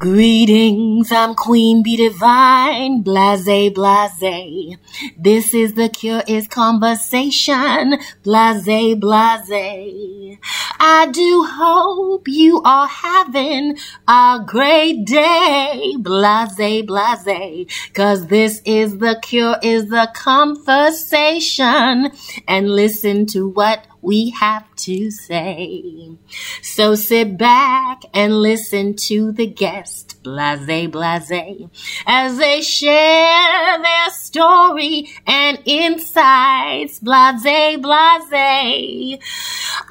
Greetings, I'm Queen B. Divine, blase, blase. This is The Cure is Conversation, blase, blase. I do hope you are having a great day, blase, blase. 'Cause this is The Cure is a Conversation, and listen to what we have to say. So sit back and listen to the guest, blase, blase, as they share their story and insights, blase, blase.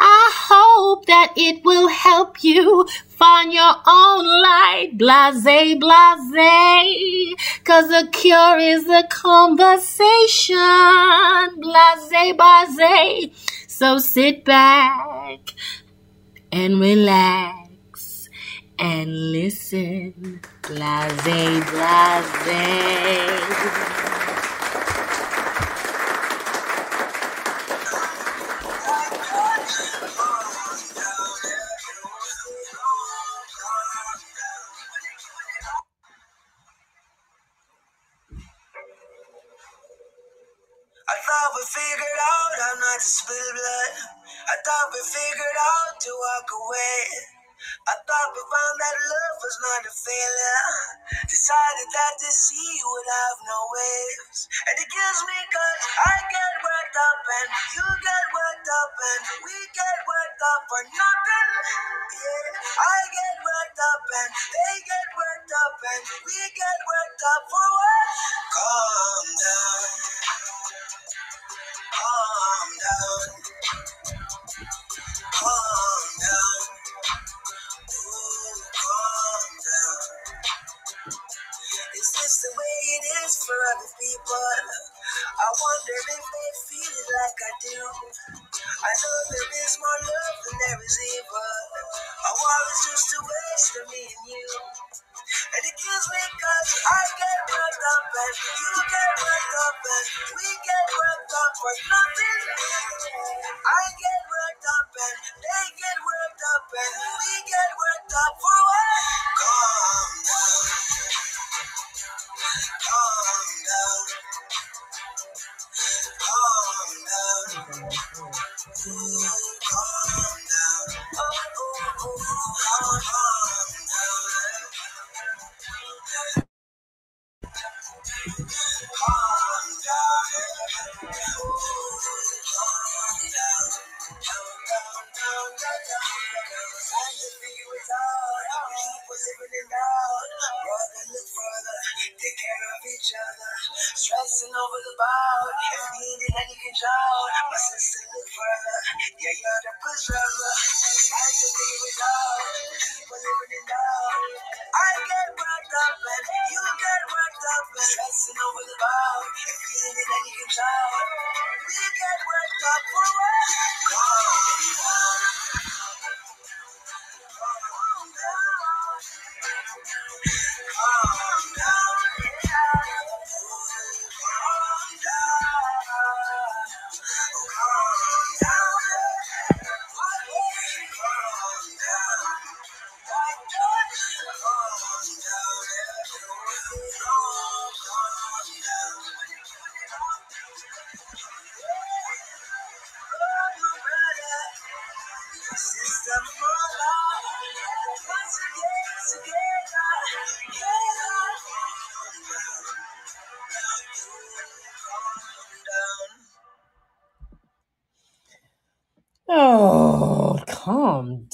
I hope that it will help you find your own light, blase, blase, 'cause the cure is a conversation, blase, blase. So sit back and relax and listen, blase, blase.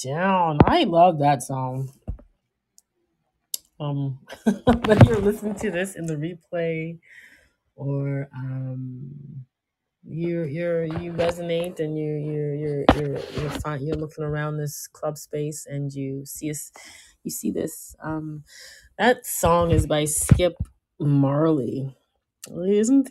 Down. I love that song. Whether you're listening to this in the replay or you resonate and you're looking around this club space and you see this. That song is by Skip Marley. Isn't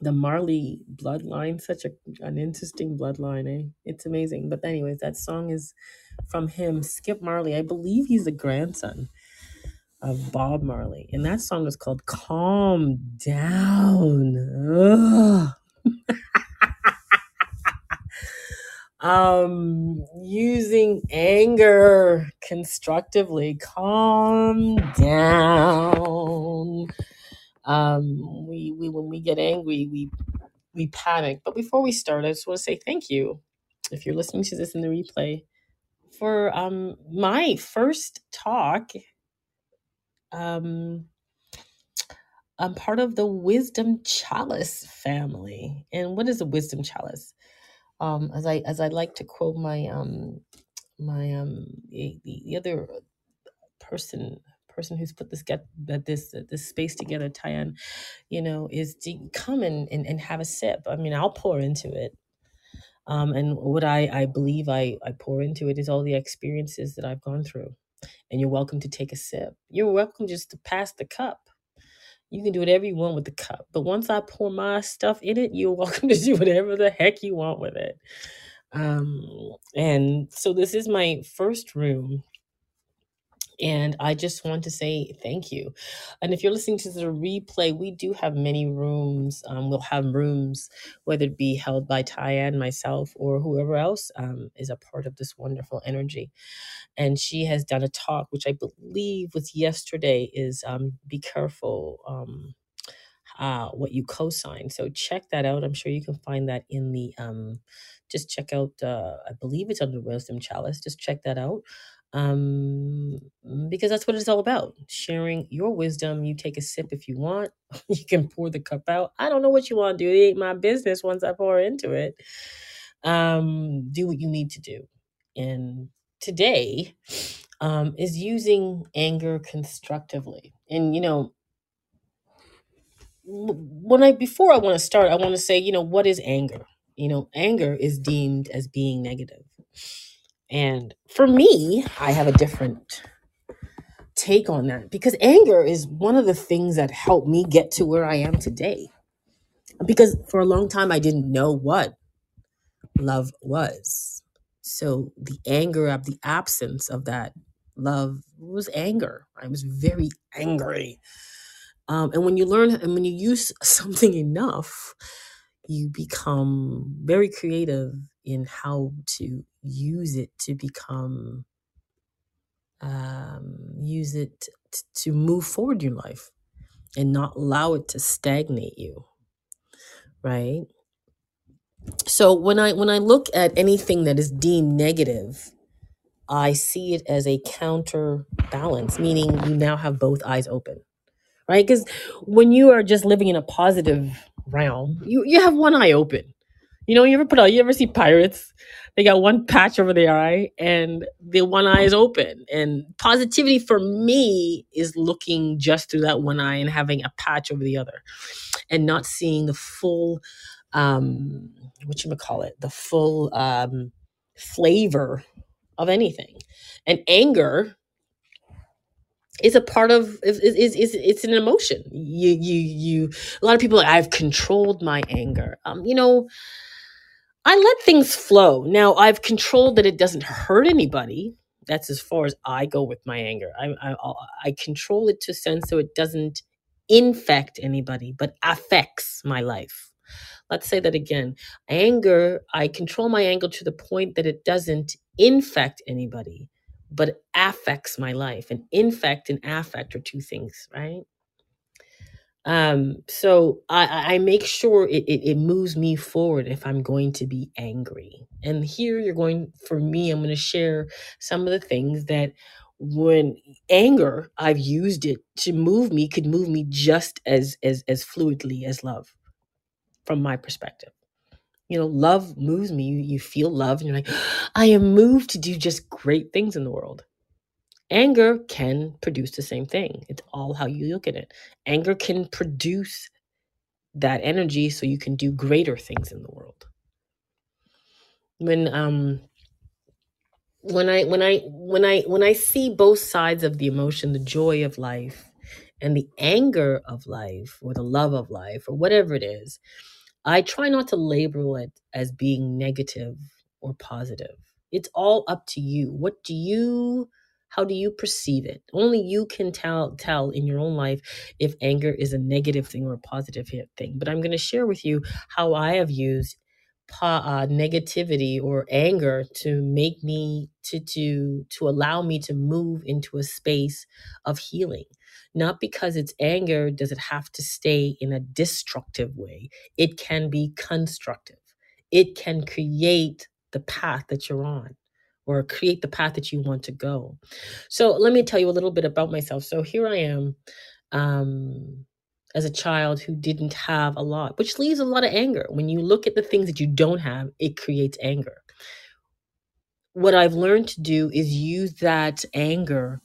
the Marley bloodline such an interesting bloodline, eh? It's amazing. But anyways, that song is from him, Skip Marley. I believe he's the grandson of Bob Marley. And that song is called Calm Down. Using anger constructively. Calm down. We when we get angry, we panic. But before we start, I just want to say thank you, if you're listening to this in the replay, for my first talk. I'm part of the Wisdom Chalice family. And what is a Wisdom Chalice? As I like to quote my the other person who's put this this space together, Ty-Ann, you know, is to come and have a sip. I mean, I'll pour into it. And what I believe I pour into it is all the experiences that I've gone through. And you're welcome to take a sip. You're welcome just to pass the cup. You can do whatever you want with the cup. But once I pour my stuff in it, you're welcome to do whatever the heck you want with it. And so this is my first room. And I just want to say thank you. And if you're listening to the replay, we do have many rooms. We'll have rooms, whether it be held by Ty-Ann, myself, or whoever else is a part of this wonderful energy. And she has done a talk, which I believe was yesterday, is be careful what you co-sign. So check that out. I'm sure you can find that in the, just check out, I believe it's under Wisdom Chalice. Just check that out. Because that's what it's all about, sharing your wisdom. You take a sip if you want. You can pour the cup out. I don't know what you want to do. It ain't my business once I pour into it. Do what you need to do. And today is using anger constructively. And, you know, before I want to start, I want to say, you know, what is anger? You know, anger is deemed as being negative. And for me, I have a different take on that, because anger is one of the things that helped me get to where I am today. Because for a long time, I didn't know what love was. So the anger of the absence of that love was anger. I was very angry. And when you learn and when you use something enough, you become very creative in how to use it to become, use it to move forward in your life and not allow it to stagnate you, right? So when I look at anything that is deemed negative, I see it as a counterbalance, meaning you now have both eyes open, right? Because when you are just living in a positive realm, you have one eye open. You know, you ever see pirates? They got one patch over their eye and the one eye is open. And positivity for me is looking just through that one eye and having a patch over the other and not seeing the full, the full flavor of anything. And anger is a part of, it's an emotion. A lot of people are like, I've controlled my anger. You know, I let things flow. Now, I've controlled that it doesn't hurt anybody. That's as far as I go with my anger. I control it to a sense so it doesn't infect anybody, but affects my life. Let's say that again. Anger, I control my anger to the point that it doesn't infect anybody, but affects my life. And infect and affect are two things, right? So I make sure it moves me forward if I'm going to be angry. And here for me, I'm going to share some of the things that when anger, I've used it to move me, could move me just as fluidly as love from my perspective. You know, love moves me. You feel love and you're like, I am moved to do just great things in the world. Anger can produce the same thing. It's all how you look at it. Anger can produce that energy so you can do greater things in the world. When I see both sides of the emotion, the joy of life and the anger of life or the love of life or whatever it is, I try not to label it as being negative or positive. It's all up to you. How do you perceive it? Only you can tell in your own life if anger is a negative thing or a positive thing. But I'm going to share with you how I have used negativity or anger to make me to allow me to move into a space of healing. Not because it's anger does it have to stay in a destructive way. It can be constructive. It can create the path that you're on, or create the path that you want to go. So let me tell you a little bit about myself. So here I am, as a child who didn't have a lot, which leaves a lot of anger. When you look at the things that you don't have, it creates anger. What I've learned to do is use that anger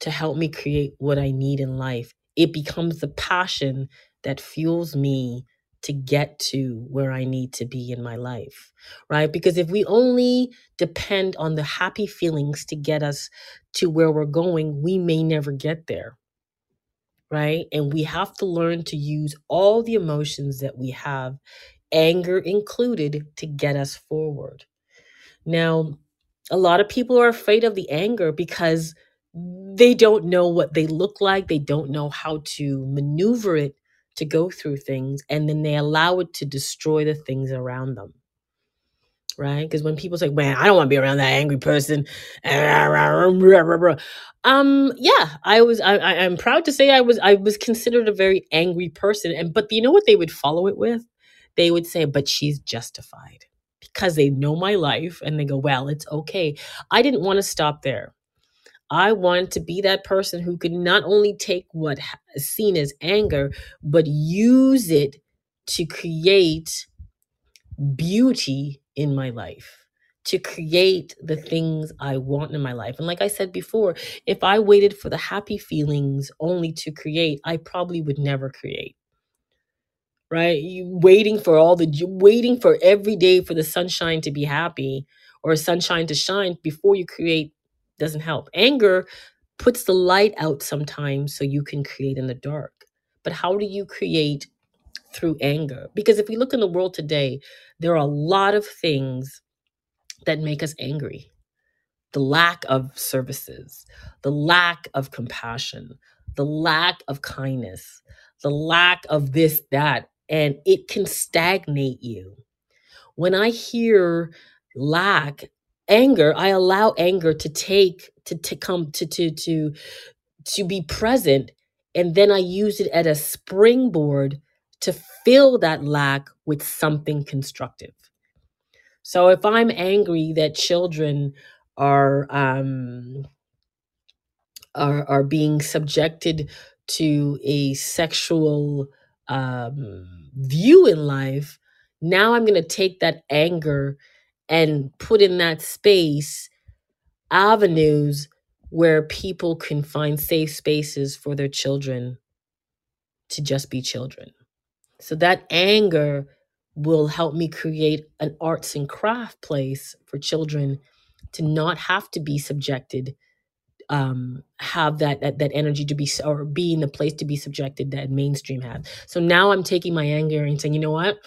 to help me create what I need in life. It becomes the passion that fuels me to get to where I need to be in my life, right? Because if we only depend on the happy feelings to get us to where we're going, we may never get there, right? And we have to learn to use all the emotions that we have, anger included, to get us forward. Now, a lot of people are afraid of the anger because they don't know what they look like. They don't know how to maneuver it to go through things, and then they allow it to destroy the things around them, right? Because when people say, "Man, I don't want to be around that angry person," yeah, I'm proud to say I was considered a very angry person, but you know what they would follow it with? They would say, "But she's justified," because they know my life, and they go, "Well, it's okay." I didn't want to stop there. I wanted to be that person who could not only take what is seen as anger, but use it to create beauty in my life, to create the things I want in my life. And like I said before, if I waited for the happy feelings only to create, I probably would never create. Right? Waiting for every day for the sunshine to be happy or sunshine to shine before you create doesn't help. Anger puts the light out sometimes so you can create in the dark. But how do you create through anger? Because if we look in the world today, there are a lot of things that make us angry. The lack of services, the lack of compassion, the lack of kindness, the lack of this, that, and it can stagnate you. When I hear lack, anger, I allow anger to be present, and then I use it as a springboard to fill that lack with something constructive. So if I'm angry that children are being subjected to a sexual view in life, now I'm going to take that anger and put in that space avenues where people can find safe spaces for their children to just be children. So that anger will help me create an arts and craft place for children to not have to be subjected, have that energy to be, or be in the place to be subjected that mainstream had. So now I'm taking my anger and saying, you know what?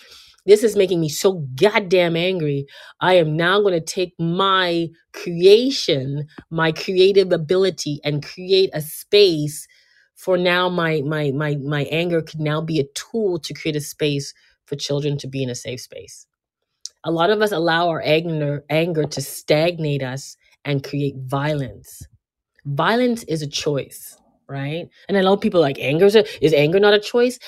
This is making me so goddamn angry. I am now going to take my creation, my creative ability, and create a space for now. My anger could now be a tool to create a space for children to be in a safe space. A lot of us allow our anger to stagnate us and create violence. Violence is a choice, right? And I know people like is anger not a choice?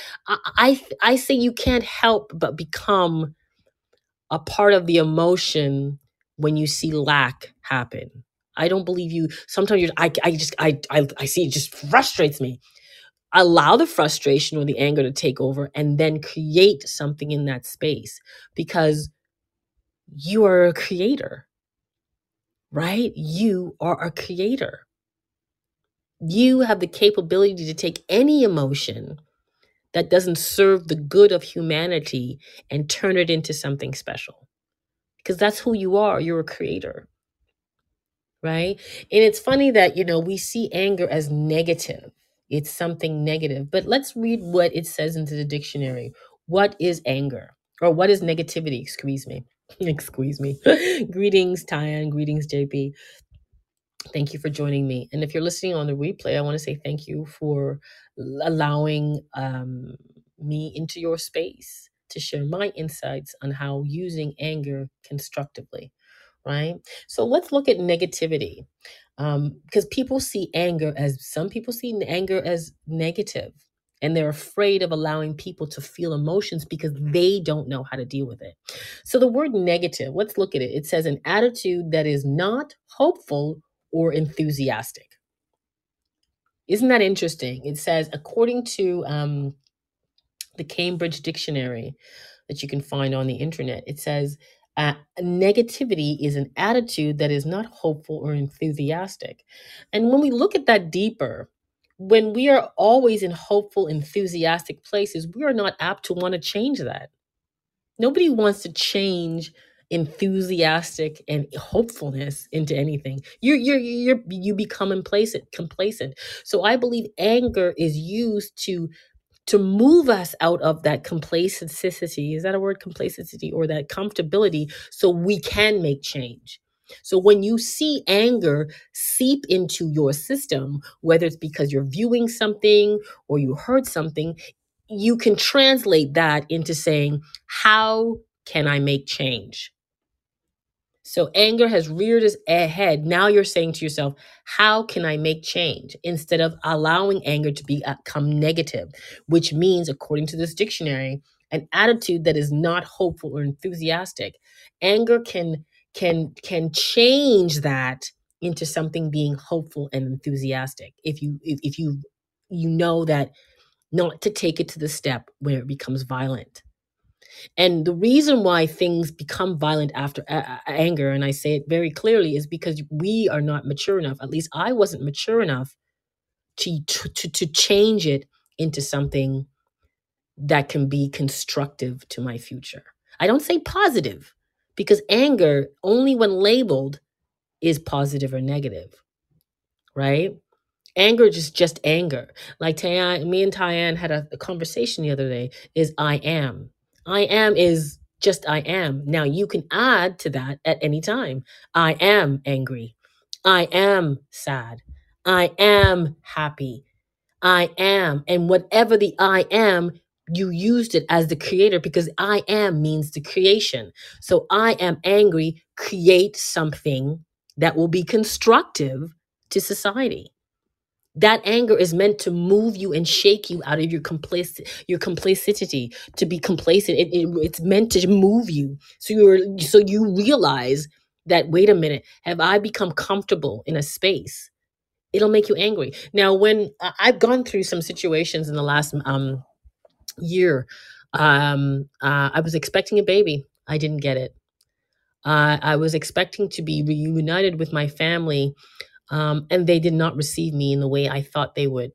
I say you can't help but become a part of the emotion when you see lack happen. I don't believe you. Sometimes I see it just frustrates me. Allow the frustration or the anger to take over, and then create something in that space, because you are a creator, right? You are a creator. You have the capability to take any emotion that doesn't serve the good of humanity and turn it into something special, because that's who you are. You're a creator, right? And it's funny that, we see anger as negative. It's something negative, but let's read what it says into the dictionary. What is anger, or what is negativity? Excuse me. Greetings, Ty-Ann. Greetings, JP. Thank you for joining me. And if you're listening on the replay, I want to say thank you for allowing me into your space to share my insights on how using anger constructively, right? So let's look at negativity, because people see anger as, some people see anger as negative, and they're afraid of allowing people to feel emotions because they don't know how to deal with it. So the word negative, let's look at it. It says an attitude that is not hopeful or enthusiastic. Isn't that interesting? It says, according to the Cambridge Dictionary that you can find on the internet, it says negativity is an attitude that is not hopeful or enthusiastic. And when we look at that deeper, when we are always in hopeful, enthusiastic places, we are not apt to want to change that. Nobody wants to change enthusiastic and hopefulness into anything. You become complacent. So I believe anger is used to move us out of that complacency. Is that a word? Complacency, or that comfortability, so we can make change. So when you see anger seep into your system, whether it's because you're viewing something or you heard something, you can translate that into saying, how can I make change? So anger has reared its head. Now you're saying to yourself, how can I make change? Instead of allowing anger to become negative, which means, according to this dictionary, an attitude that is not hopeful or enthusiastic. Anger can change that into something being hopeful and enthusiastic. If you know that not to take it to the step where it becomes violent. And the reason why things become violent after anger, and I say it very clearly, is because we are not mature enough. At least I wasn't mature enough to change it into something that can be constructive to my future. I don't say positive, because anger, only when labeled, is positive or negative, right? Anger is just anger. Like me and Ty-Ann had a conversation the other day, is I am. I am is just I am. Now you can add to that at any time. I am angry. I am sad. I am happy. I am. And whatever the I am, you used it as the creator, because I am means the creation. So I am angry, create something that will be constructive to society. That anger is meant to move you and shake you out of your complicity, to be complacent. It's meant to move you. So you realize that, wait a minute, have I become comfortable in a space? It'll make you angry. Now, when I've gone through some situations in the last year, I was expecting a baby. I didn't get it. I was expecting to be reunited with my family, and they did not receive me in the way I thought they would.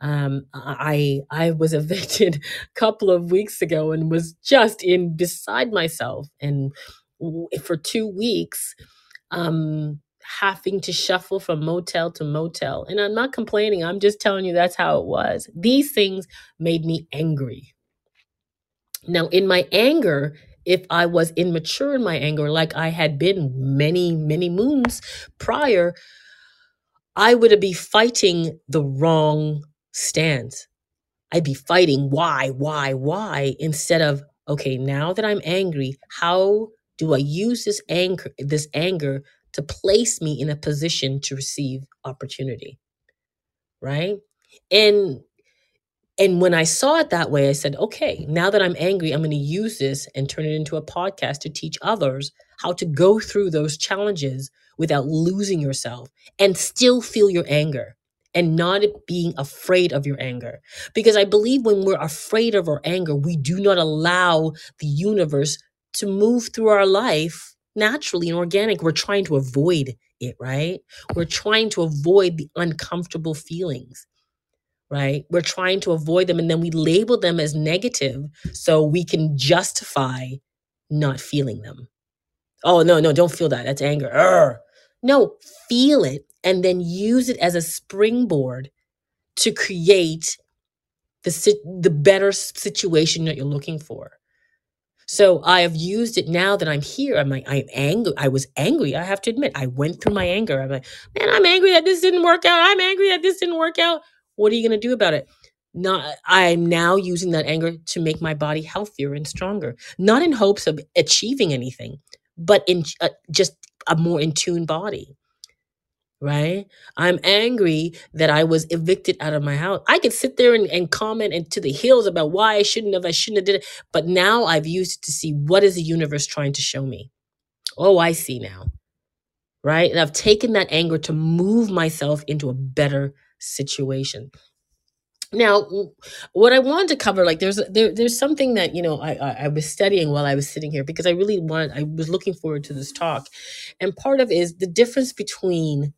I was evicted a couple of weeks ago and was just beside myself, and for 2 weeks, having to shuffle from motel to motel. And I'm not complaining. I'm just telling you that's how it was. These things made me angry. Now, in my anger, if I was immature in my anger, like I had been many, many moons prior, I would be fighting the wrong stance. I'd be fighting why, instead of, okay, now that I'm angry, how do I use this anger to place me in a position to receive opportunity, right? And when I saw it that way, I said, okay, now that I'm angry, I'm going to use this and turn it into a podcast to teach others how to go through those challenges without losing yourself and still feel your anger and not being afraid of your anger. Because I believe when we're afraid of our anger, we do not allow the universe to move through our life naturally and organic. We're trying to avoid it, right? We're trying to avoid the uncomfortable feelings, right? We're trying to avoid them, and then we label them as negative so we can justify not feeling them. Oh, no, don't feel that. That's anger. Urgh. No, feel it and then use it as a springboard to create the better situation that you're looking for. So I have used it now that I'm here. I'm like, I'm angry. I was angry. I have to admit, I went through my anger. I'm like, man, I'm angry that this didn't work out. What are you going to do about it? I'm now using that anger to make my body healthier and stronger, not in hopes of achieving anything, but in just a more in tune body. Right? I'm angry that I was evicted out of my house. I could sit there and comment and to the hills about why I shouldn't have did it. But now I've used it to see what is the universe trying to show me. Oh, I see now. Right? And I've taken that anger to move myself into a better situation. Now, what I wanted to cover, like there's something that, you know, I was studying while I was sitting here because I was looking forward to this talk. And part of it is the difference between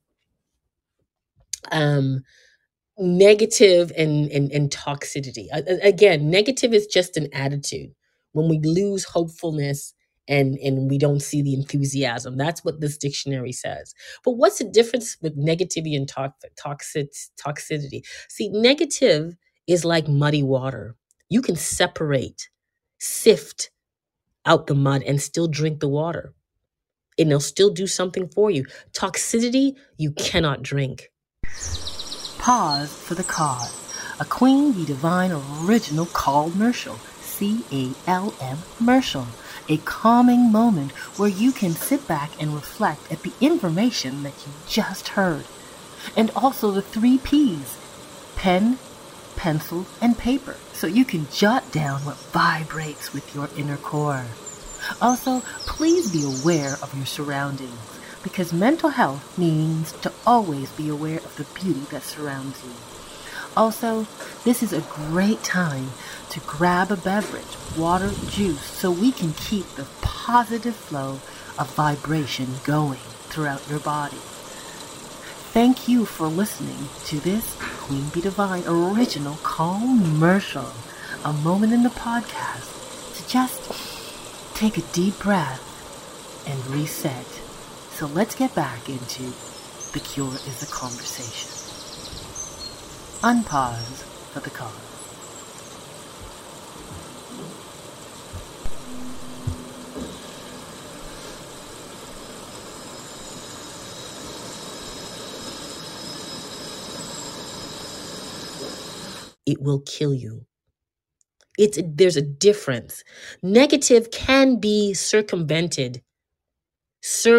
negative and toxicity. Again, negative is just an attitude. When we lose hopefulness and we don't see the enthusiasm, that's what this dictionary says. But what's the difference with negativity and toxicity? See, negative is like muddy water. You can separate, sift out the mud and still drink the water. And it'll still do something for you. Toxicity, you cannot drink. Pause for the cause. A Queen B. Divine original called Mershal. C-A-L-M Mershal. A calming moment where you can sit back and reflect at the information that you just heard. And also the 3 P's, pen, pencil, and paper, so you can jot down what vibrates with your inner core. Also, please be aware of your surroundings, because mental health means to always be aware of the beauty that surrounds you. Also, this is a great time to grab a beverage, water, juice, so we can keep the positive flow of vibration going throughout your body. Thank you for listening to this Queen B. Divine original commercial, a moment in the podcast to just take a deep breath and reset. So let's get back into The Cure is a Conversation. Unpause for the cause. It will kill you. There's a difference. Negative can be circumvented, so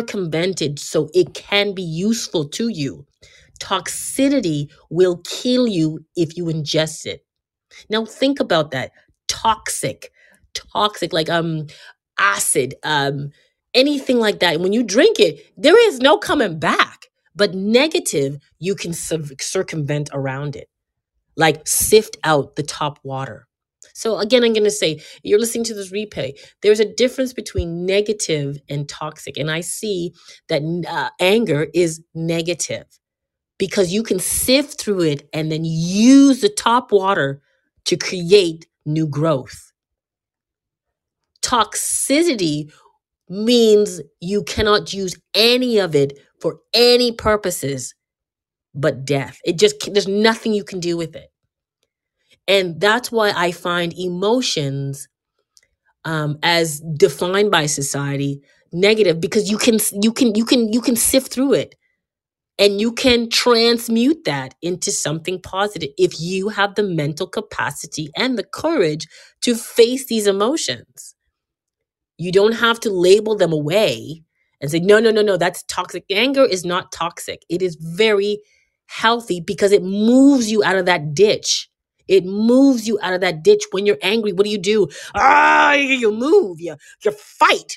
it can be useful to you. Toxicity will kill you if you ingest it. Now think about that. Toxic, like acid, anything like that. When you drink it, there is no coming back. But negative, you can circumvent around it. Like sift out the top water. So again, I'm going to say, you're listening to this replay. There's a difference between negative and toxic. And I see that anger is negative because you can sift through it and then use the top water to create new growth. Toxicity means you cannot use any of it for any purposes but death. There's nothing you can do with it. And that's why I find emotions as defined by society negative, because you can sift through it and you can transmute that into something positive if you have the mental capacity and the courage to face these emotions. You don't have to label them away and say, no, that's toxic. Anger is not toxic. It is very healthy because it moves you out of that ditch. When you're angry, what do? You move, you fight.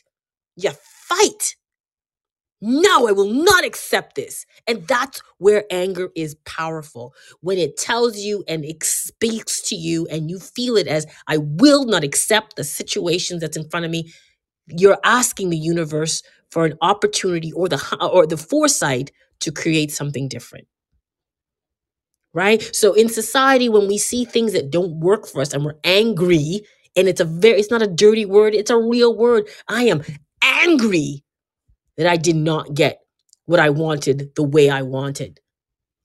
No, I will not accept this. And that's where anger is powerful. When it tells you and it speaks to you and you feel it as, I will not accept the situation that's in front of me. You're asking the universe for an opportunity or the foresight to create something different. Right? So in society, when we see things that don't work for us and we're angry, and it's not a dirty word, it's a real word. I am angry that I did not get what I wanted the way I wanted.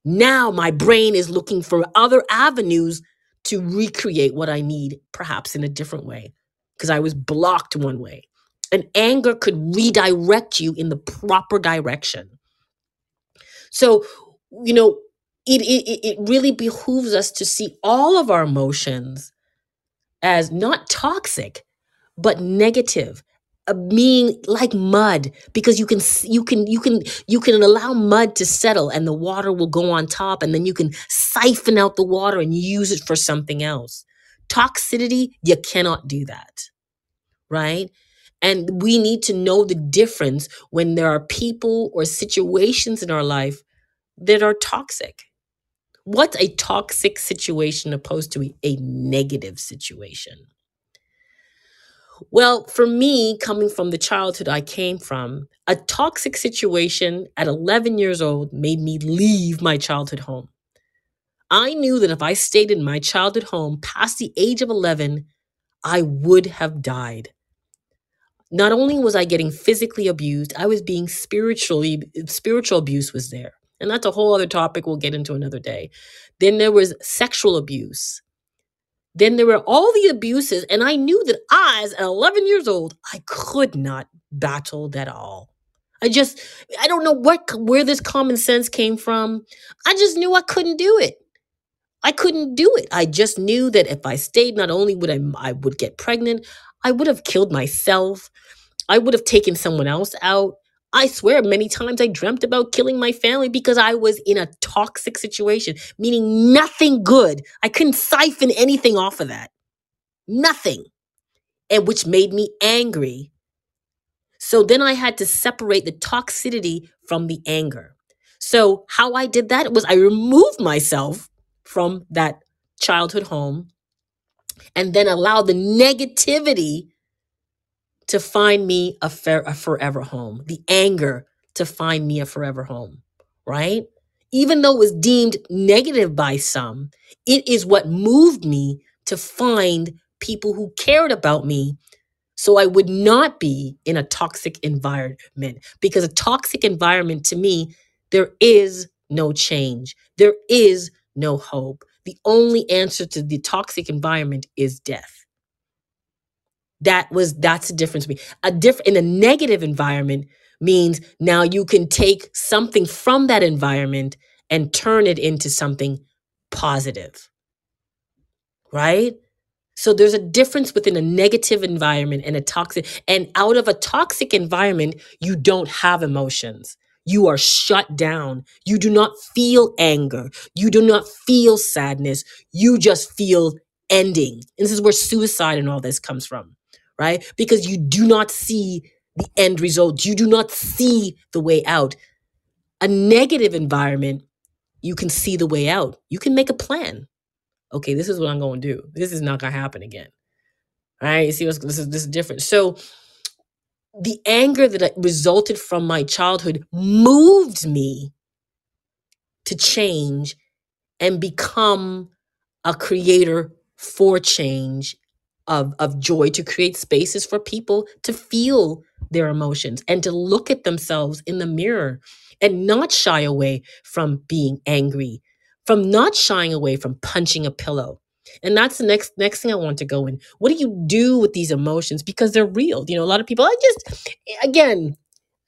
Now my brain is looking for other avenues to recreate what I need, perhaps in a different way, because I was blocked one way. And anger could redirect you in the proper direction. So, you know, it really behooves us to see all of our emotions as not toxic, but negative, being like mud, because you can allow mud to settle and the water will go on top, and then you can siphon out the water and use it for something else. Toxicity, you cannot do that, right? And we need to know the difference when there are people or situations in our life that are toxic. What's a toxic situation opposed to a negative situation? Well, for me, coming from the childhood I came from, a toxic situation at 11 years old made me leave my childhood home. I knew that if I stayed in my childhood home past the age of 11, I would have died. Not only was I getting physically abused, I was being spiritual abuse was there. And that's a whole other topic we'll get into another day. Then there was sexual abuse. Then there were all the abuses, and I knew that I, as 11 years old, I could not battle that all. I don't know where this common sense came from. I just knew I couldn't do it. I couldn't do it. I just knew that if I stayed, not only would I would get pregnant, I would have killed myself. I would have taken someone else out. I swear many times I dreamt about killing my family because I was in a toxic situation, meaning nothing good. I couldn't siphon anything off of that. Nothing. And which made me angry. So then I had to separate the toxicity from the anger. So how I did that was I removed myself from that childhood home and then allowed the negativity to find me a forever home, the anger to find me a forever home, right? Even though it was deemed negative by some, it is what moved me to find people who cared about me so I would not be in a toxic environment. Because a toxic environment, to me, there is no change. There is no hope. The only answer to the toxic environment is death. That's the difference to me. In a negative environment means now you can take something from that environment and turn it into something positive, right? So there's a difference within a negative environment and a toxic. And out of a toxic environment, you don't have emotions. You are shut down. You do not feel anger. You do not feel sadness. You just feel ending. And this is where suicide and all this comes from. Right? Because you do not see the end result. You do not see the way out. A negative environment, you can see the way out. You can make a plan. Okay, this is what I'm going to do. This is not going to happen again. All right? You see, this is different. So the anger that resulted from my childhood moved me to change and become a creator for change of joy, to create spaces for people to feel their emotions and to look at themselves in the mirror and not shy away from being angry, from not shying away from punching a pillow. And that's the next thing I want to go in. What do you do with these emotions? Because they're real. You know, a lot of people, I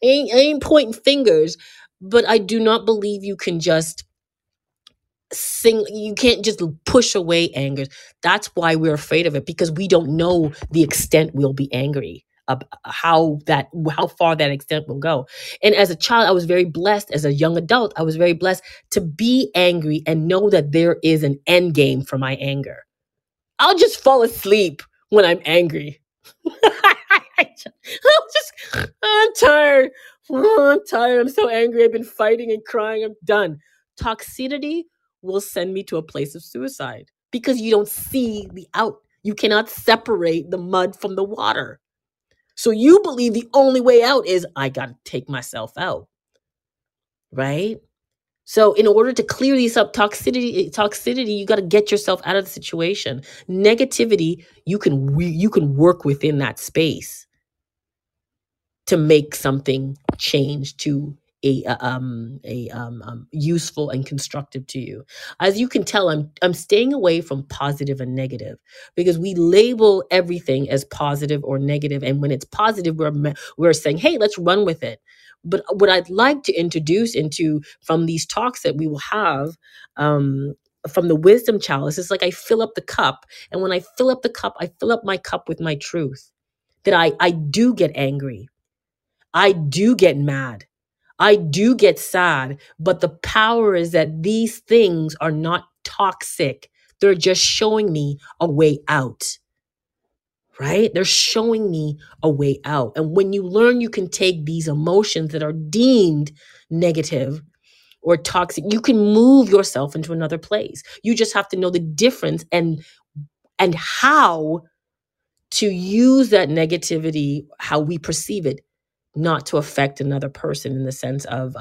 ain't pointing fingers, but I do not believe you can just you can't just push away anger. That's why we're afraid of it, because we don't know the extent we'll be angry, how far that extent will go. And as a child, I was very blessed. As a young adult, I was very blessed to be angry and know that there is an end game for my anger. I'll just fall asleep when I'm angry. I'm tired. I'm so angry. I've been fighting and crying. I'm done. Toxicity will send me to a place of suicide because you don't see the out. You cannot separate the mud from the water. So you believe the only way out is I got to take myself out, right? So in order to clear these up, toxicity, you got to get yourself out of the situation. Negativity, you can work within that space to make something change to useful and constructive to you. As you can tell, I'm staying away from positive and negative because we label everything as positive or negative. And when it's positive, we're saying, hey, let's run with it. But what I'd like to introduce into from these talks that we will have from the Wisdom Chalice is like I fill up the cup. And when I fill up the cup, I fill up my cup with my truth. That I do get angry. I do get mad. I do get sad. But the power is that these things are not toxic. They're just showing me a way out. Right? They're showing me a way out. And when you learn, you can take these emotions that are deemed negative or toxic, you can move yourself into another place. You just have to know the difference and how to use that negativity, how we perceive it, not to affect another person in the sense of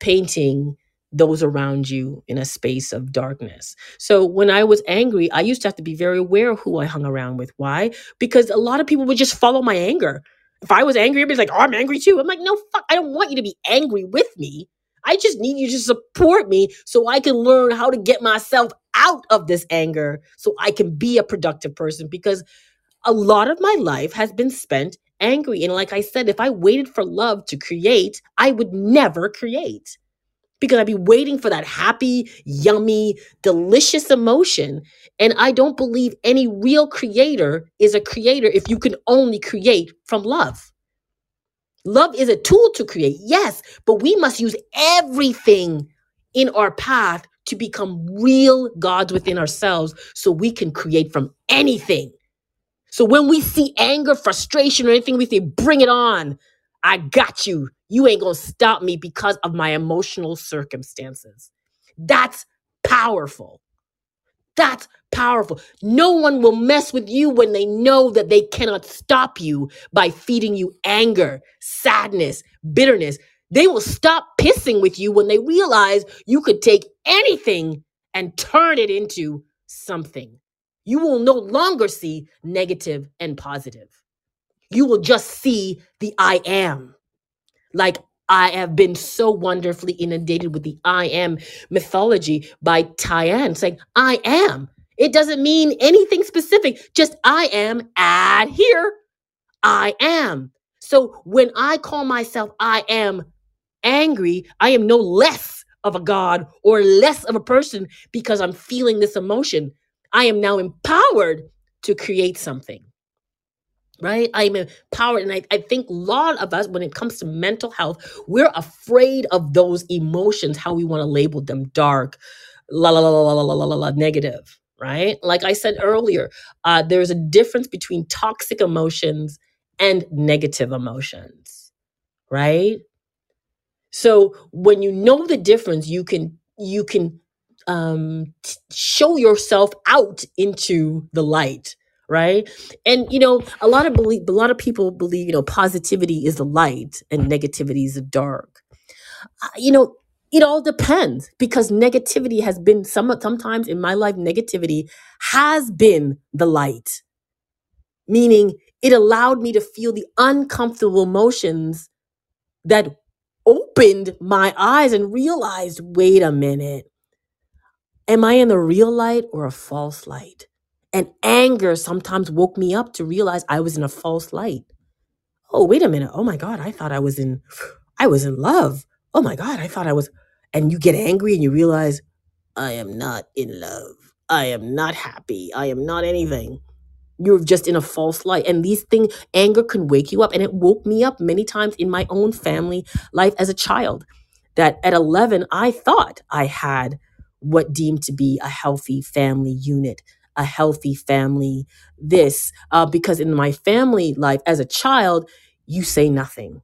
painting those around you in a space of darkness. So when I was angry, I used to have to be very aware of who I hung around with. Why? Because a lot of people would just follow my anger. If I was angry, everybody's like, oh, I'm angry too. I'm like, no, fuck, I don't want you to be angry with me. I just need you to support me so I can learn how to get myself out of this anger so I can be a productive person, because a lot of my life has been spent angry. And like I said, if I waited for love to create, I would never create. Because I'd be waiting for that happy, yummy, delicious emotion. And I don't believe any real creator is a creator if you can only create from love. Love is a tool to create, yes, but we must use everything in our path to become real gods within ourselves so we can create from anything. So when we see anger, frustration, or anything, we say, bring it on. I got you. You ain't gonna stop me because of my emotional circumstances. That's powerful. That's powerful. No one will mess with you when they know that they cannot stop you by feeding you anger, sadness, bitterness. They will stop pissing with you when they realize you could take anything and turn it into something. You will no longer see negative and positive. You will just see the I am. Like I have been so wonderfully inundated with the I am mythology by Ty-Ann, saying I am. It doesn't mean anything specific, just I am, add here, I am. So when I call myself I am angry, I am no less of a god or less of a person because I'm feeling this emotion. I am now empowered to create something. Right? I'm empowered. And I think a lot of us, when it comes to mental health, we're afraid of those emotions, how we want to label them, dark, negative, right? Like I said earlier, there's a difference between toxic emotions and negative emotions, right? So when you know the difference, you can show yourself out into the light. Right. And, you know, a lot of people believe, you know, positivity is the light and negativity is the dark. You know, it all depends, because negativity has been sometimes in my life, negativity has been the light, meaning it allowed me to feel the uncomfortable emotions that opened my eyes and realized, wait a minute, am I in the real light or a false light? And anger sometimes woke me up to realize I was in a false light. Oh, wait a minute. Oh my God, I thought I was in love. Oh my God, I thought I was, and you get angry and you realize I am not in love. I am not happy. I am not anything. You're just in a false light. And these things, anger can wake you up. And it woke me up many times in my own family life as a child, that at 11, I thought I had what deemed to be a healthy family unit. A healthy family, because in my family life as a child, you say nothing.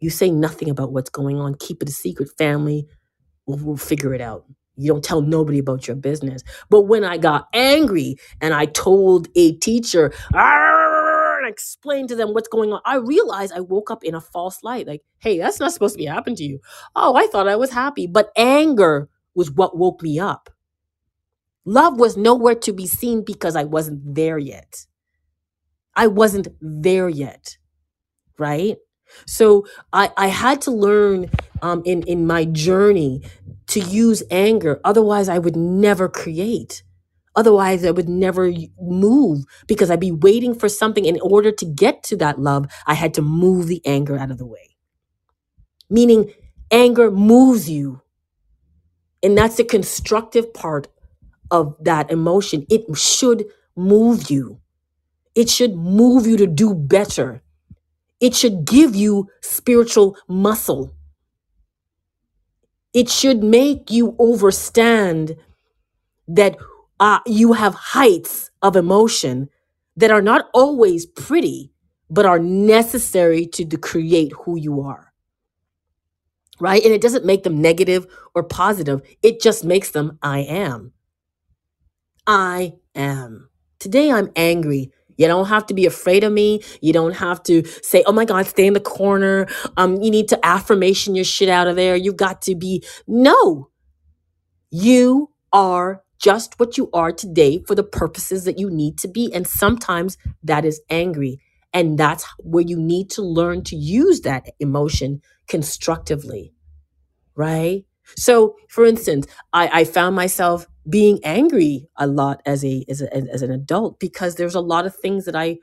You say nothing about what's going on. Keep it a secret. Family, we'll figure it out. You don't tell nobody about your business. But when I got angry and I told a teacher, and I explained to them what's going on, I realized I woke up in a false light. Like, hey, that's not supposed to be happening to you. Oh, I thought I was happy. But anger was what woke me up. Love was nowhere to be seen because I wasn't there yet. I wasn't there yet, right? So I had to learn in my journey to use anger. Otherwise, I would never create. Otherwise, I would never move because I'd be waiting for something. In order to get to that love, I had to move the anger out of the way. Meaning anger moves you. And that's the constructive part of that emotion. It should move you. It should move you to do better. It should give you spiritual muscle. It should make you understand that you have heights of emotion that are not always pretty, but are necessary to create who you are, right? And it doesn't make them negative or positive. It just makes them I am. I am. Today I'm angry. You don't have to be afraid of me. You don't have to say, oh my God, stay in the corner. You need to affirmation your shit out of there. You got to be, no, you are just what you are today for the purposes that you need to be. And sometimes that is angry. And that's where you need to learn to use that emotion constructively, right? So for instance, I found myself being angry a lot as an adult because there's a lot of things that I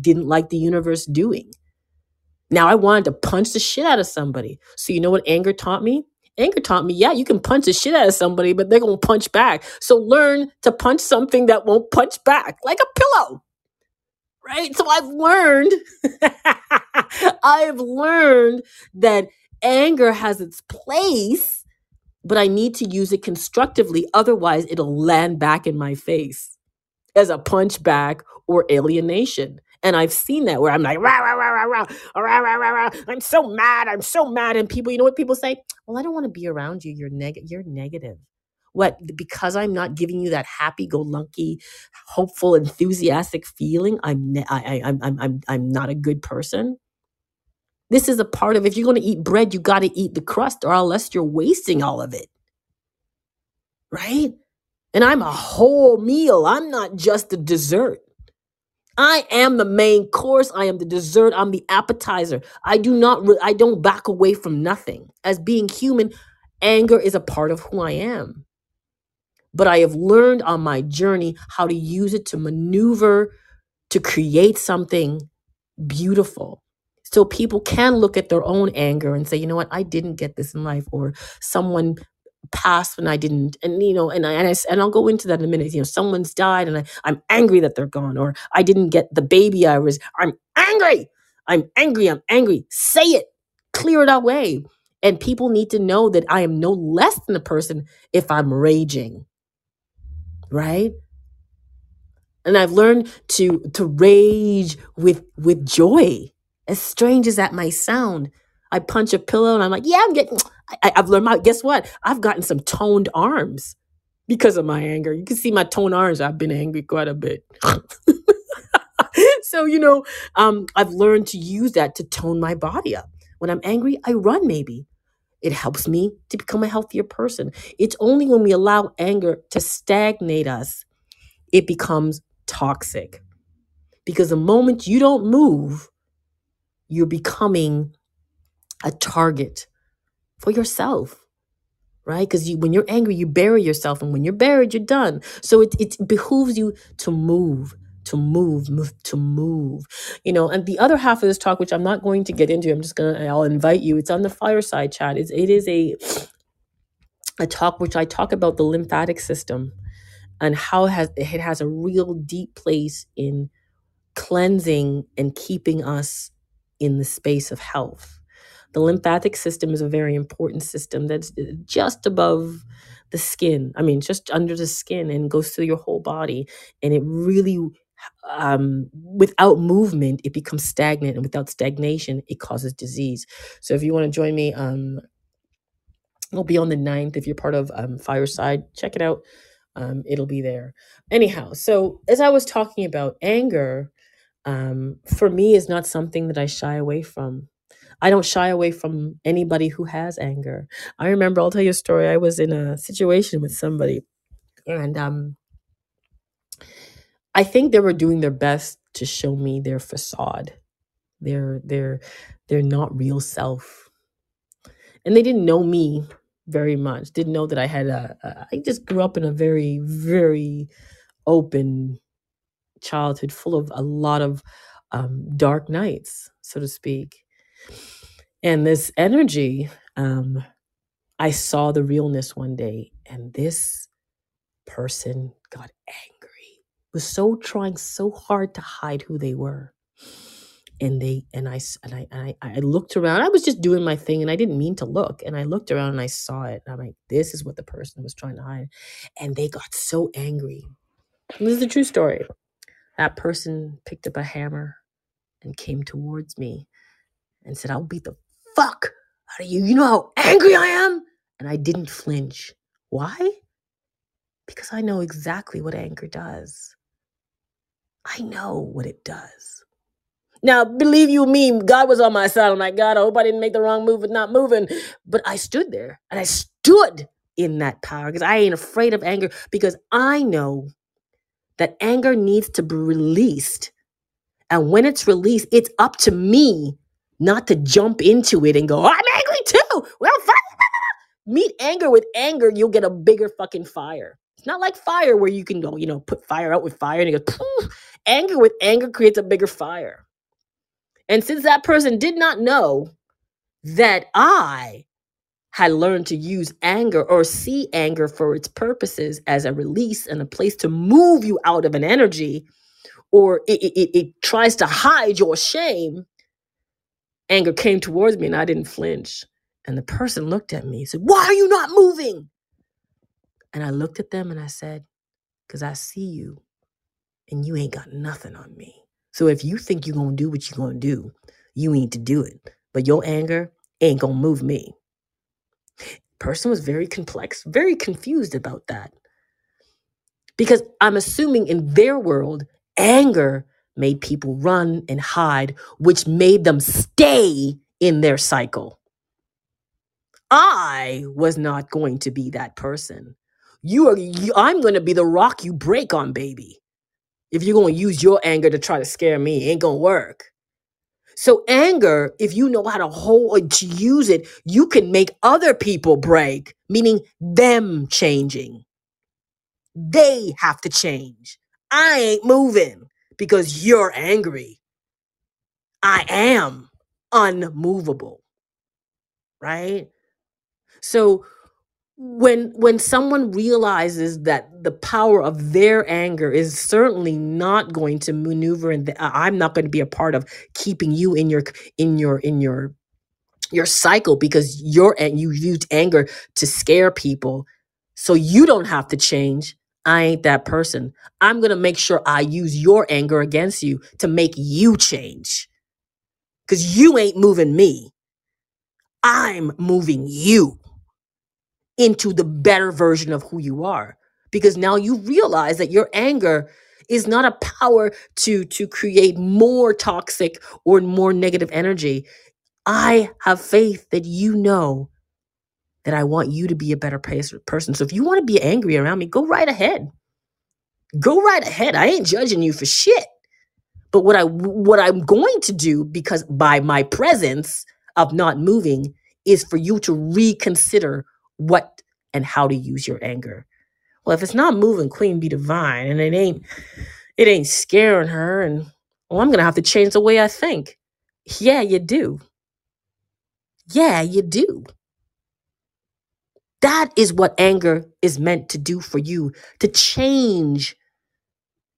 didn't like the universe doing. Now I wanted to punch the shit out of somebody. So you know what anger taught me? Anger taught me, yeah, you can punch the shit out of somebody, but they're going to punch back. So learn to punch something that won't punch back, like a pillow, right? So I've learned that anger has its place, but I need to use it constructively. Otherwise, it'll land back in my face as a punchback or alienation. And I've seen that where I'm like, rah, rah, rah, rah, rah, rah, rah, rah, rah. I'm so mad. And people, you know what people say? Well, I don't want to be around you. You're negative. What? Because I'm not giving you that happy-go-lucky, hopeful, enthusiastic feeling. I'm not a good person. This is a part of, if you're going to eat bread, you got to eat the crust, or else you're wasting all of it, right? And I'm a whole meal. I'm not just the dessert. I am the main course. I am the dessert. I'm the appetizer. I don't back away from nothing. As being human, anger is a part of who I am. But I have learned on my journey how to use it to maneuver, to create something beautiful. So people can look at their own anger and say, you know what, I didn't get this in life, or someone passed when I didn't. And, you know, and I'll go into that in a minute. You know, someone's died and I'm angry that they're gone, or I didn't get the baby I was. I'm angry. Say it, clear it away. And people need to know that I am no less than a person if I'm raging, right? And I've learned to rage with joy. As strange as that might sound, I punch a pillow and I'm like, yeah, I've learned my, guess what? I've gotten some toned arms because of my anger. You can see my toned arms. I've been angry quite a bit. So, you know, I've learned to use that to tone my body up. When I'm angry, I run maybe. It helps me to become a healthier person. It's only when we allow anger to stagnate us, it becomes toxic. Because the moment you don't move, you're becoming a target for yourself, right? Because when you're angry, you bury yourself. And when you're buried, you're done. So it behooves you to move. You know, and the other half of this talk, which I'm not going to get into, I'll invite you. It's on the Fireside Chat. It is a talk which I talk about the lymphatic system and how it has a real deep place in cleansing and keeping us in the space of health. The lymphatic system is a very important system that's just above the skin. I mean, just under the skin, and goes through your whole body. And it really, without movement, it becomes stagnant. And without stagnation, it causes disease. So if you want to join me, it'll be on the 9th. If you're part of Fireside, check it out. It'll be there. Anyhow, so as I was talking about anger, for me is not something that I shy away from. I don't shy away from anybody who has anger. I remember, I'll tell you a story. I was in a situation with somebody, and I think they were doing their best to show me their facade, their not real self. And they didn't know me very much. Didn't know that I had I just grew up in a very, very open childhood full of a lot of dark nights, so to speak. And this energy, I saw the realness one day, and this person got angry, was so trying so hard to hide who they were. And I looked around. I was just doing my thing, and I didn't mean to look. And I looked around, and I saw it. And I'm like, this is what the person was trying to hide. And they got so angry. And this is a true story. That person picked up a hammer and came towards me and said, "I'll beat the fuck out of you. You know how angry I am?" And I didn't flinch. Why? Because I know exactly what anger does. I know what it does. Now, believe you me, God was on my side. I'm like, God, I hope I didn't make the wrong move with not moving. But I stood there, and I stood in that power because I ain't afraid of anger, because I know that anger needs to be released. And when it's released, it's up to me not to jump into it and go, "Oh, I'm angry too. Well, fuck." Meet anger with anger. You'll get a bigger fucking fire. It's not like fire where you can go, put fire out with fire and it goes, poof. Anger with anger creates a bigger fire. And since that person did not know that I had learned to use anger or see anger for its purposes as a release and a place to move you out of an energy, or it tries to hide your shame, anger came towards me and I didn't flinch. And the person looked at me and said, "Why are you not moving?" And I looked at them and I said, "Because I see you and you ain't got nothing on me. So if you think you're going to do what you're going to do, you need to do it. But your anger ain't going to move me." Person was very complex, very confused about that. Because I'm assuming in their world, anger made people run and hide, which made them stay in their cycle. I was not going to be that person. I'm going to be the rock you break on, baby. If you're going to use your anger to try to scare me, it ain't going to work. So anger, if you know how to hold or to use it, you can make other people break, meaning them changing. They have to change. I ain't moving because you're angry. I am unmovable, right? So when someone realizes that the power of their anger is certainly not going to maneuver, and I'm not going to be a part of keeping you in your cycle because you used anger to scare people, so you don't have to change. I ain't that person. I'm going to make sure I use your anger against you to make you change, because you ain't moving me. I'm moving you into the better version of who you are. Because now you realize that your anger is not a power to create more toxic or more negative energy. I have faith that you know that I want you to be a better person. So if you want to be angry around me, go right ahead. Go right ahead. I ain't judging you for shit. But what I'm going to do, because by my presence of not moving, is for you to reconsider what and how to use your anger. Well, if it's not moving Queen B. Divine and it ain't scaring her, and well, I'm gonna have to change the way I think. Yeah, you do. Yeah, you do. That is what anger is meant to do for you, to change.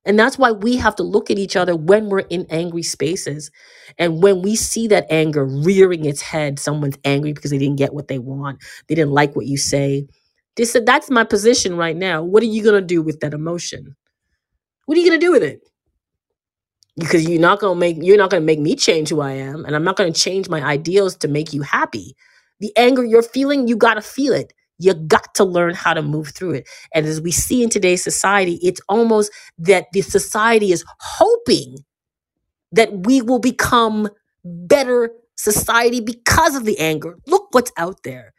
And that's why we have to look at each other when we're in angry spaces. And when we see that anger rearing its head, someone's angry because they didn't get what they want. They didn't like what you say. They said, "That's my position right now. What are you going to do with that emotion? What are you going to do with it? Because you're not going to make me change who I am. And I'm not going to change my ideals to make you happy. The anger you're feeling, you got to feel it. You got to learn how to move through it." And as we see in today's society, it's almost that the society is hoping that we will become better society because of the anger. Look what's out there.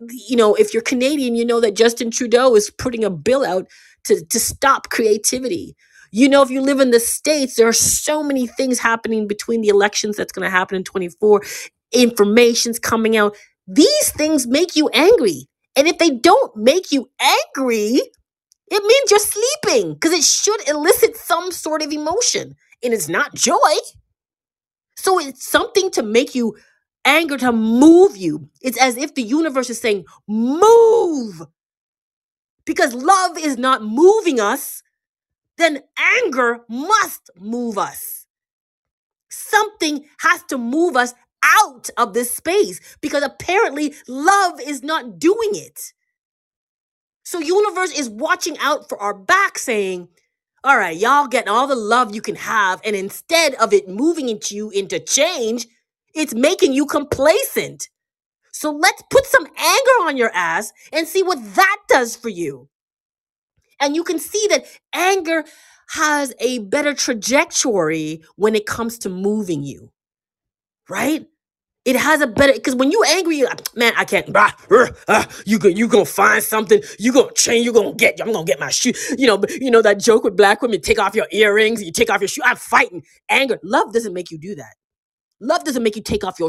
If you're Canadian, you know that Justin Trudeau is putting a bill out to stop creativity. If you live in the States, there are so many things happening between the elections that's going to happen in 2024. Information's coming out. These things make you angry. And if they don't make you angry, it means you're sleeping because it should elicit some sort of emotion. And it's not joy. So it's something to make you anger, to move you. It's as if the universe is saying, move. Because love is not moving us, then anger must move us. Something has to move us out of this space because apparently love is not doing it. So universe is watching out for our back saying, all right, y'all getting all the love you can have. And instead of it moving you into change, it's making you complacent. So let's put some anger on your ass and see what that does for you. And you can see that anger has a better trajectory when it comes to moving you, right? It has a better, because when you're angry, you're like, man, I can't, you gonna find something, you gonna change, I'm gonna get my shoe. You know that joke with black women, take off your earrings, you take off your shoe, I'm fighting. Anger, love doesn't make you do that. Love doesn't make you take off your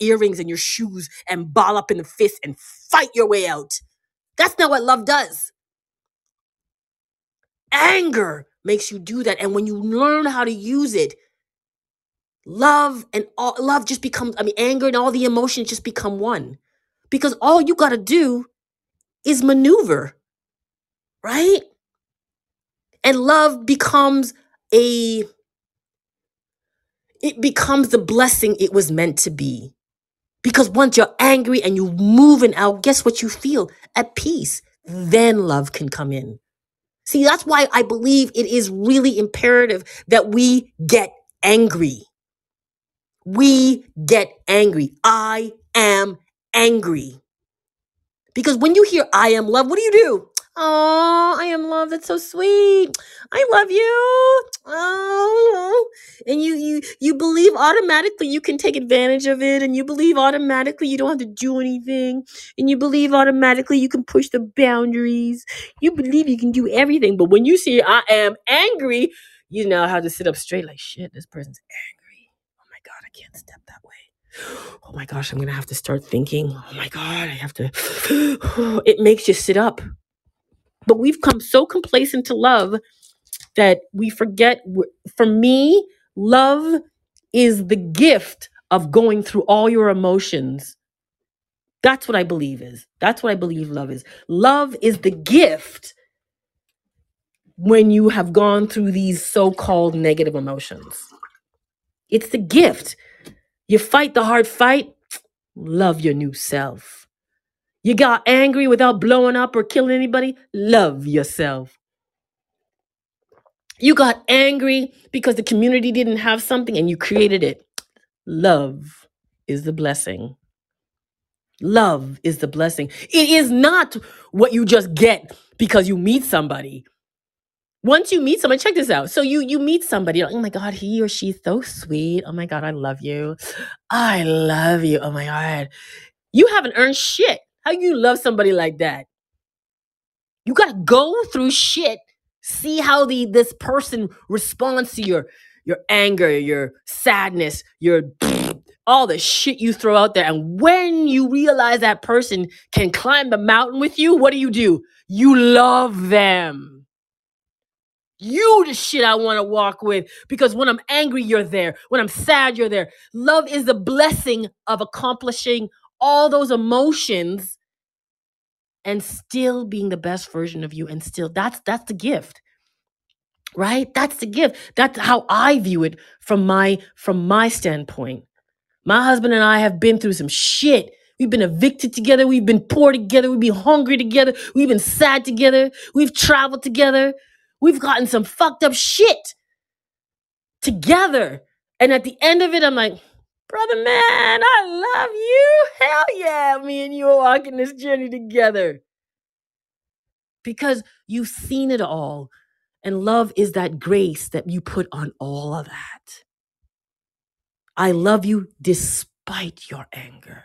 earrings and your shoes and ball up in the fist and fight your way out. That's not what love does. Anger makes you do that. And when you learn how to use it, love just becomes, anger and all the emotions just become one. Because all you got to do is maneuver, right? And love becomes it becomes the blessing it was meant to be. Because once you're angry and you're moving out, guess what you feel? At peace. Then love can come in. See, that's why I believe it is really imperative that we get angry. We get angry. I am angry. Because when you hear I am love, what do you do? Oh, I am love. That's so sweet. I love you. Oh, and you believe automatically you can take advantage of it, and you believe automatically you don't have to do anything, and you believe automatically you can push the boundaries. You believe you can do everything. But when you see I am angry, you now have to sit up straight like, shit, this person's angry. Oh my God, I can't step that way. Oh my gosh, I'm gonna have to start thinking. Oh my God, I have to. It makes you sit up. But we've come so complacent to love that we forget. For me, love is the gift of going through all your emotions. That's what I believe is. That's what I believe love is. Love is the gift when you have gone through these so-called negative emotions. It's the gift. You fight the hard fight, love your new self. You got angry without blowing up or killing anybody? Love yourself. You got angry because the community didn't have something and you created it. Love is the blessing. Love is the blessing. It is not what you just get because you meet somebody. Once you meet someone, check this out. So you meet somebody, you're like, oh my God, he or she's so sweet. Oh my God, I love you. I love you. Oh my God. You haven't earned shit. How you love somebody like that? You got to go through shit, see how this person responds to your anger, your sadness, your all the shit you throw out there. And when you realize that person can climb the mountain with you, what do? You love them. You the shit I want to walk with, because when I'm angry, you're there. When I'm sad, you're there. Love is the blessing of accomplishing all those emotions and still being the best version of you, and still that's the gift, right? That's the gift. That's how I view it from my standpoint. My husband and I have been through some shit. We've been evicted together. We've been poor together. We've been hungry together. We've been sad together. We've traveled together. We've gotten some fucked up shit together. And at the end of it, I'm like, brother, man, I love you. Hell yeah, me and you are walking this journey together. Because you've seen it all. And love is that grace that you put on all of that. I love you despite your anger.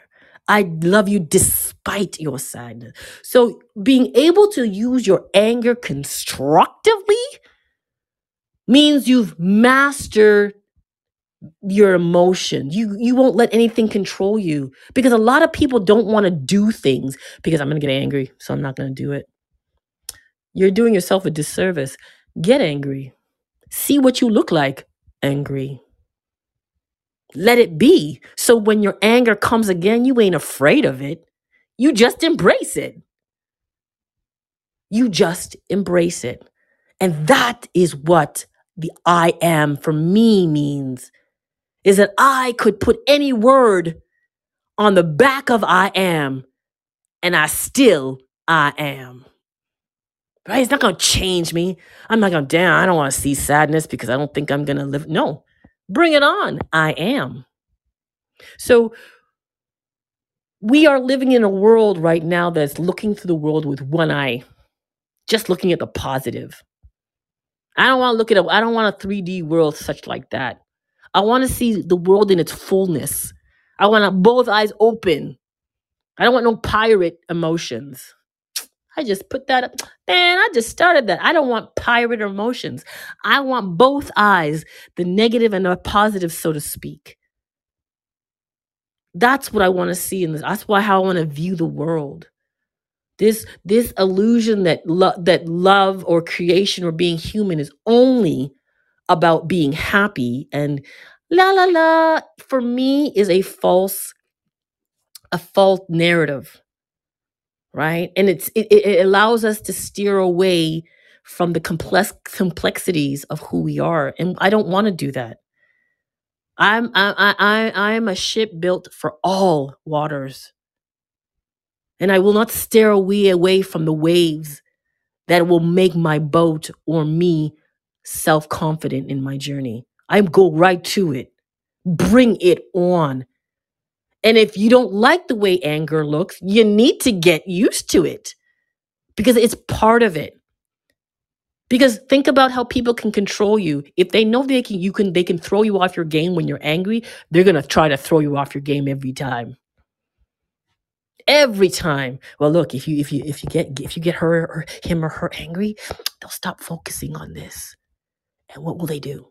I love you despite your sadness. So being able to use your anger constructively means you've mastered your emotions. You won't let anything control you, because a lot of people don't want to do things because I'm going to get angry, so I'm not going to do it. You're doing yourself a disservice. Get angry. See what you look like angry. Let it be. So when your anger comes again, you ain't afraid of it. You just embrace it. You just embrace it. And that is what the I am for me means, is that I could put any word on the back of I am, and I still I am. Right? It's not going to change me. I'm not going to, damn, I don't want to see sadness because I don't think I'm going to live. No, bring it on. I am. So we are living in a world right now that's looking through the world with one eye, just looking at the positive. I don't want to look at it. I don't want a 3D world such like that. I want to see the world in its fullness. I want both eyes open. I don't want no pirate emotions. I just put that up. Man, I just started that. I don't want pirate emotions. I want both eyes, the negative and the positive, so to speak. That's what I want to see in this. That's why how I want to view the world. This illusion that love or creation or being human is only about being happy and la la la, for me, is a false narrative. Right? And it allows us to steer away from the complexities of who we are, and I don't want to do that. I'm a ship built for all waters, and I will not steer away from the waves that will make my boat or me self-confident in my journey. I go right to it. Bring it on. And if you don't like the way anger looks, you need to get used to it, because it's part of it. Because think about how people can control you. If they know they can throw you off your game when you're angry, they're going to try to throw you off your game every time. Every time. Well, look, if you get her or him or her angry, they'll stop focusing on this. And what will they do?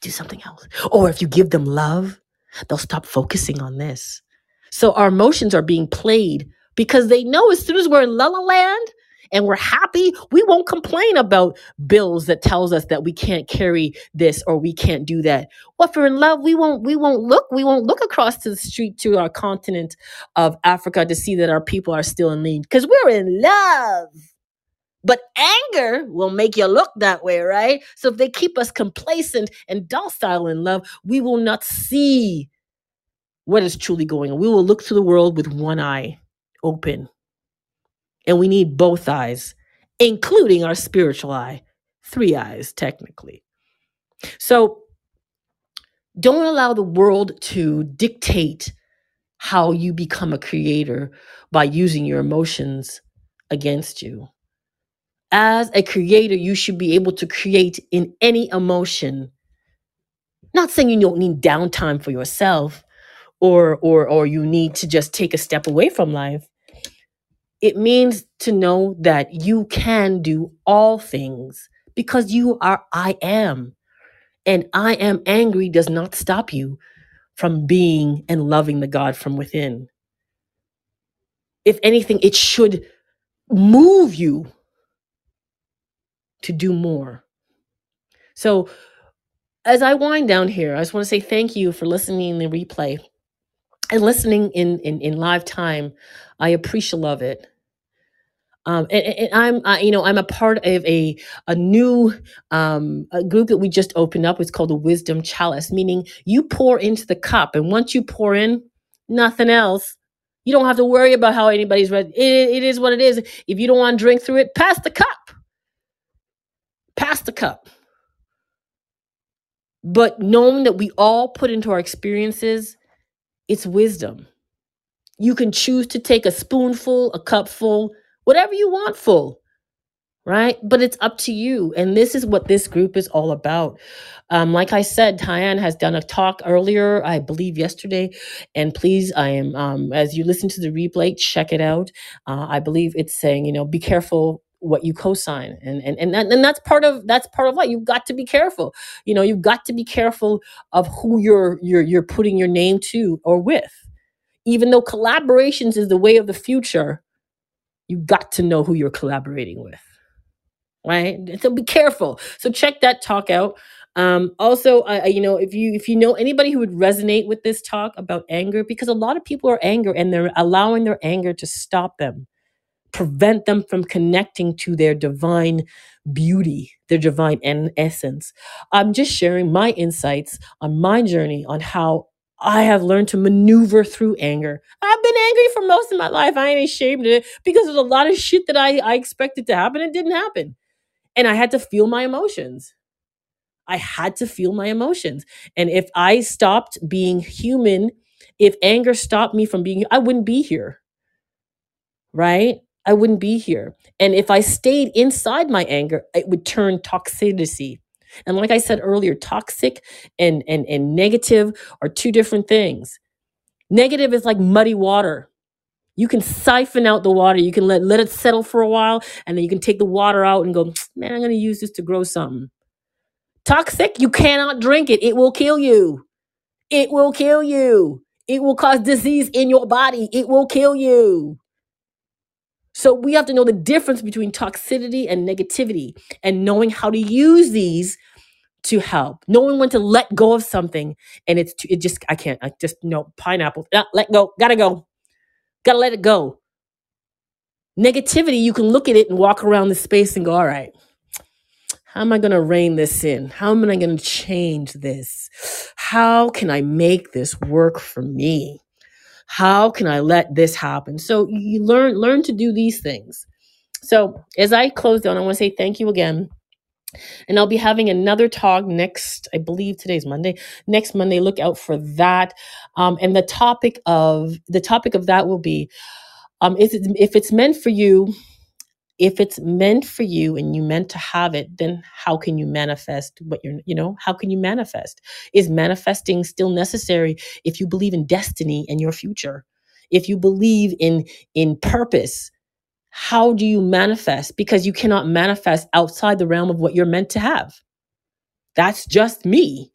Do something else. Or if you give them love, they'll stop focusing on this. So our emotions are being played because they know as soon as we're in la-la land and we're happy, we won't complain about bills that tells us that we can't carry this or we can't do that. Well, if we're in love, we won't look across to the street to our continent of Africa to see that our people are still in need because we're in love. But anger will make you look that way, right? So if they keep us complacent and docile in love, we will not see what is truly going on. We will look to the world with one eye open. And we need both eyes, including our spiritual eye, 3 eyes technically. So don't allow the world to dictate how you become a creator by using your emotions against you. As a creator, you should be able to create in any emotion. Not saying you don't need downtime for yourself or you need to just take a step away from life. It means to know that you can do all things because you are I am. And I am angry does not stop you from being and loving the God from within. If anything, it should move you to do more. So as I wind down here, I just want to say thank you for listening in the replay and listening in live time. I appreciate love it. I'm a part of a new a group that we just opened up. It's called the Wisdom Chalice, meaning you pour into the cup, and once you pour in, nothing else. You don't have to worry about how anybody's read. It is what it is. If you don't want to drink through it, pass the cup. Pass the cup. But knowing that we all put into our experiences, it's wisdom. You can choose to take a spoonful, a cupful, whatever you want full, right? But it's up to you. And this is what this group is all about. Like I said, Ty-Ann has done a talk earlier, I believe yesterday. And please, I am, as you listen to the replay, check it out. I believe it's saying, be careful what you co-sign. And that's part of life. You've got to be careful. You know, you've got to be careful of who you're putting your name to or with. Even though collaborations is the way of the future, you've got to know who you're collaborating with, right? So be careful. So check that talk out. Also, you know, if you know anybody who would resonate with this talk about anger, because a lot of people are angry and they're allowing their anger to stop them, prevent them from connecting to their divine beauty, their divine essence. I'm just sharing my insights on my journey on how I have learned to maneuver through anger. I've been angry for most of my life. I ain't ashamed of it, because there's a lot of shit that I expected to happen and didn't happen. And I had to feel my emotions. I had to feel my emotions. And if I stopped being human, if anger stopped me from being, I wouldn't be here, right? I wouldn't be here. And if I stayed inside my anger, it would turn toxicity. And like I said earlier, toxic and negative are two different things. Negative is like muddy water. You can siphon out the water. You can let it settle for a while, and then you can take the water out and go, man, I'm going to use this to grow something. Toxic, you cannot drink it. It will kill you. It will kill you. It will cause disease in your body. It will kill you. So we have to know the difference between toxicity and negativity, and knowing how to use these to help, knowing when to let go of something. And I just, pineapple, let go, gotta go. Gotta let it go. Negativity, you can look at it and walk around the space and go, all right, how am I going to rein this in? How am I going to change this? How can I make this work for me? How can I let this happen? So you learn to do these things. So as I close down, I want to say thank you again. And I'll be having another talk next, I believe today's Monday. Next Monday, look out for that. And the topic of that will be, if it's meant for you and you meant to have it, then how can you manifest what how can you manifest? Is manifesting still necessary if you believe in destiny and your future? If you believe in purpose, how do you manifest? Because you cannot manifest outside the realm of what you're meant to have. That's just me.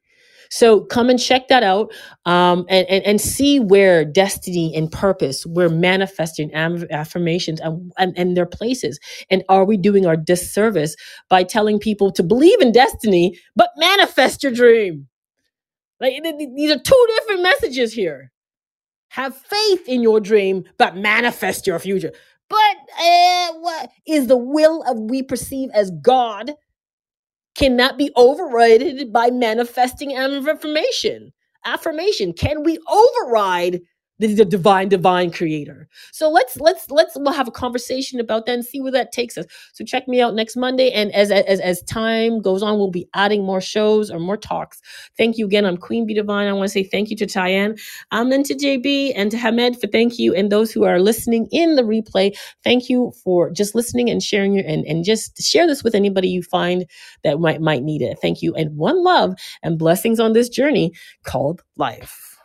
So come and check that out, and see where destiny and purpose, where manifesting affirmations and their places. And are we doing our disservice by telling people to believe in destiny, but manifest your dream? Like, these are two different messages here. Have faith in your dream, but manifest your future. But what is the will of we perceive as God? Cannot be overridden by manifesting affirmation. Can we override the divine creator? So we'll have a conversation about that and see where that takes us. So check me out next Monday, and as time goes on, we'll be adding more shows or more talks. Thank you again. I'm Queen B. Divine. I want to say thank you to Ty-Ann, and to JB and to Hamed for thank you, and those who are listening in the replay. Thank you for just listening and sharing and just share this with anybody you find that might need it. Thank you, and one love and blessings on this journey called life.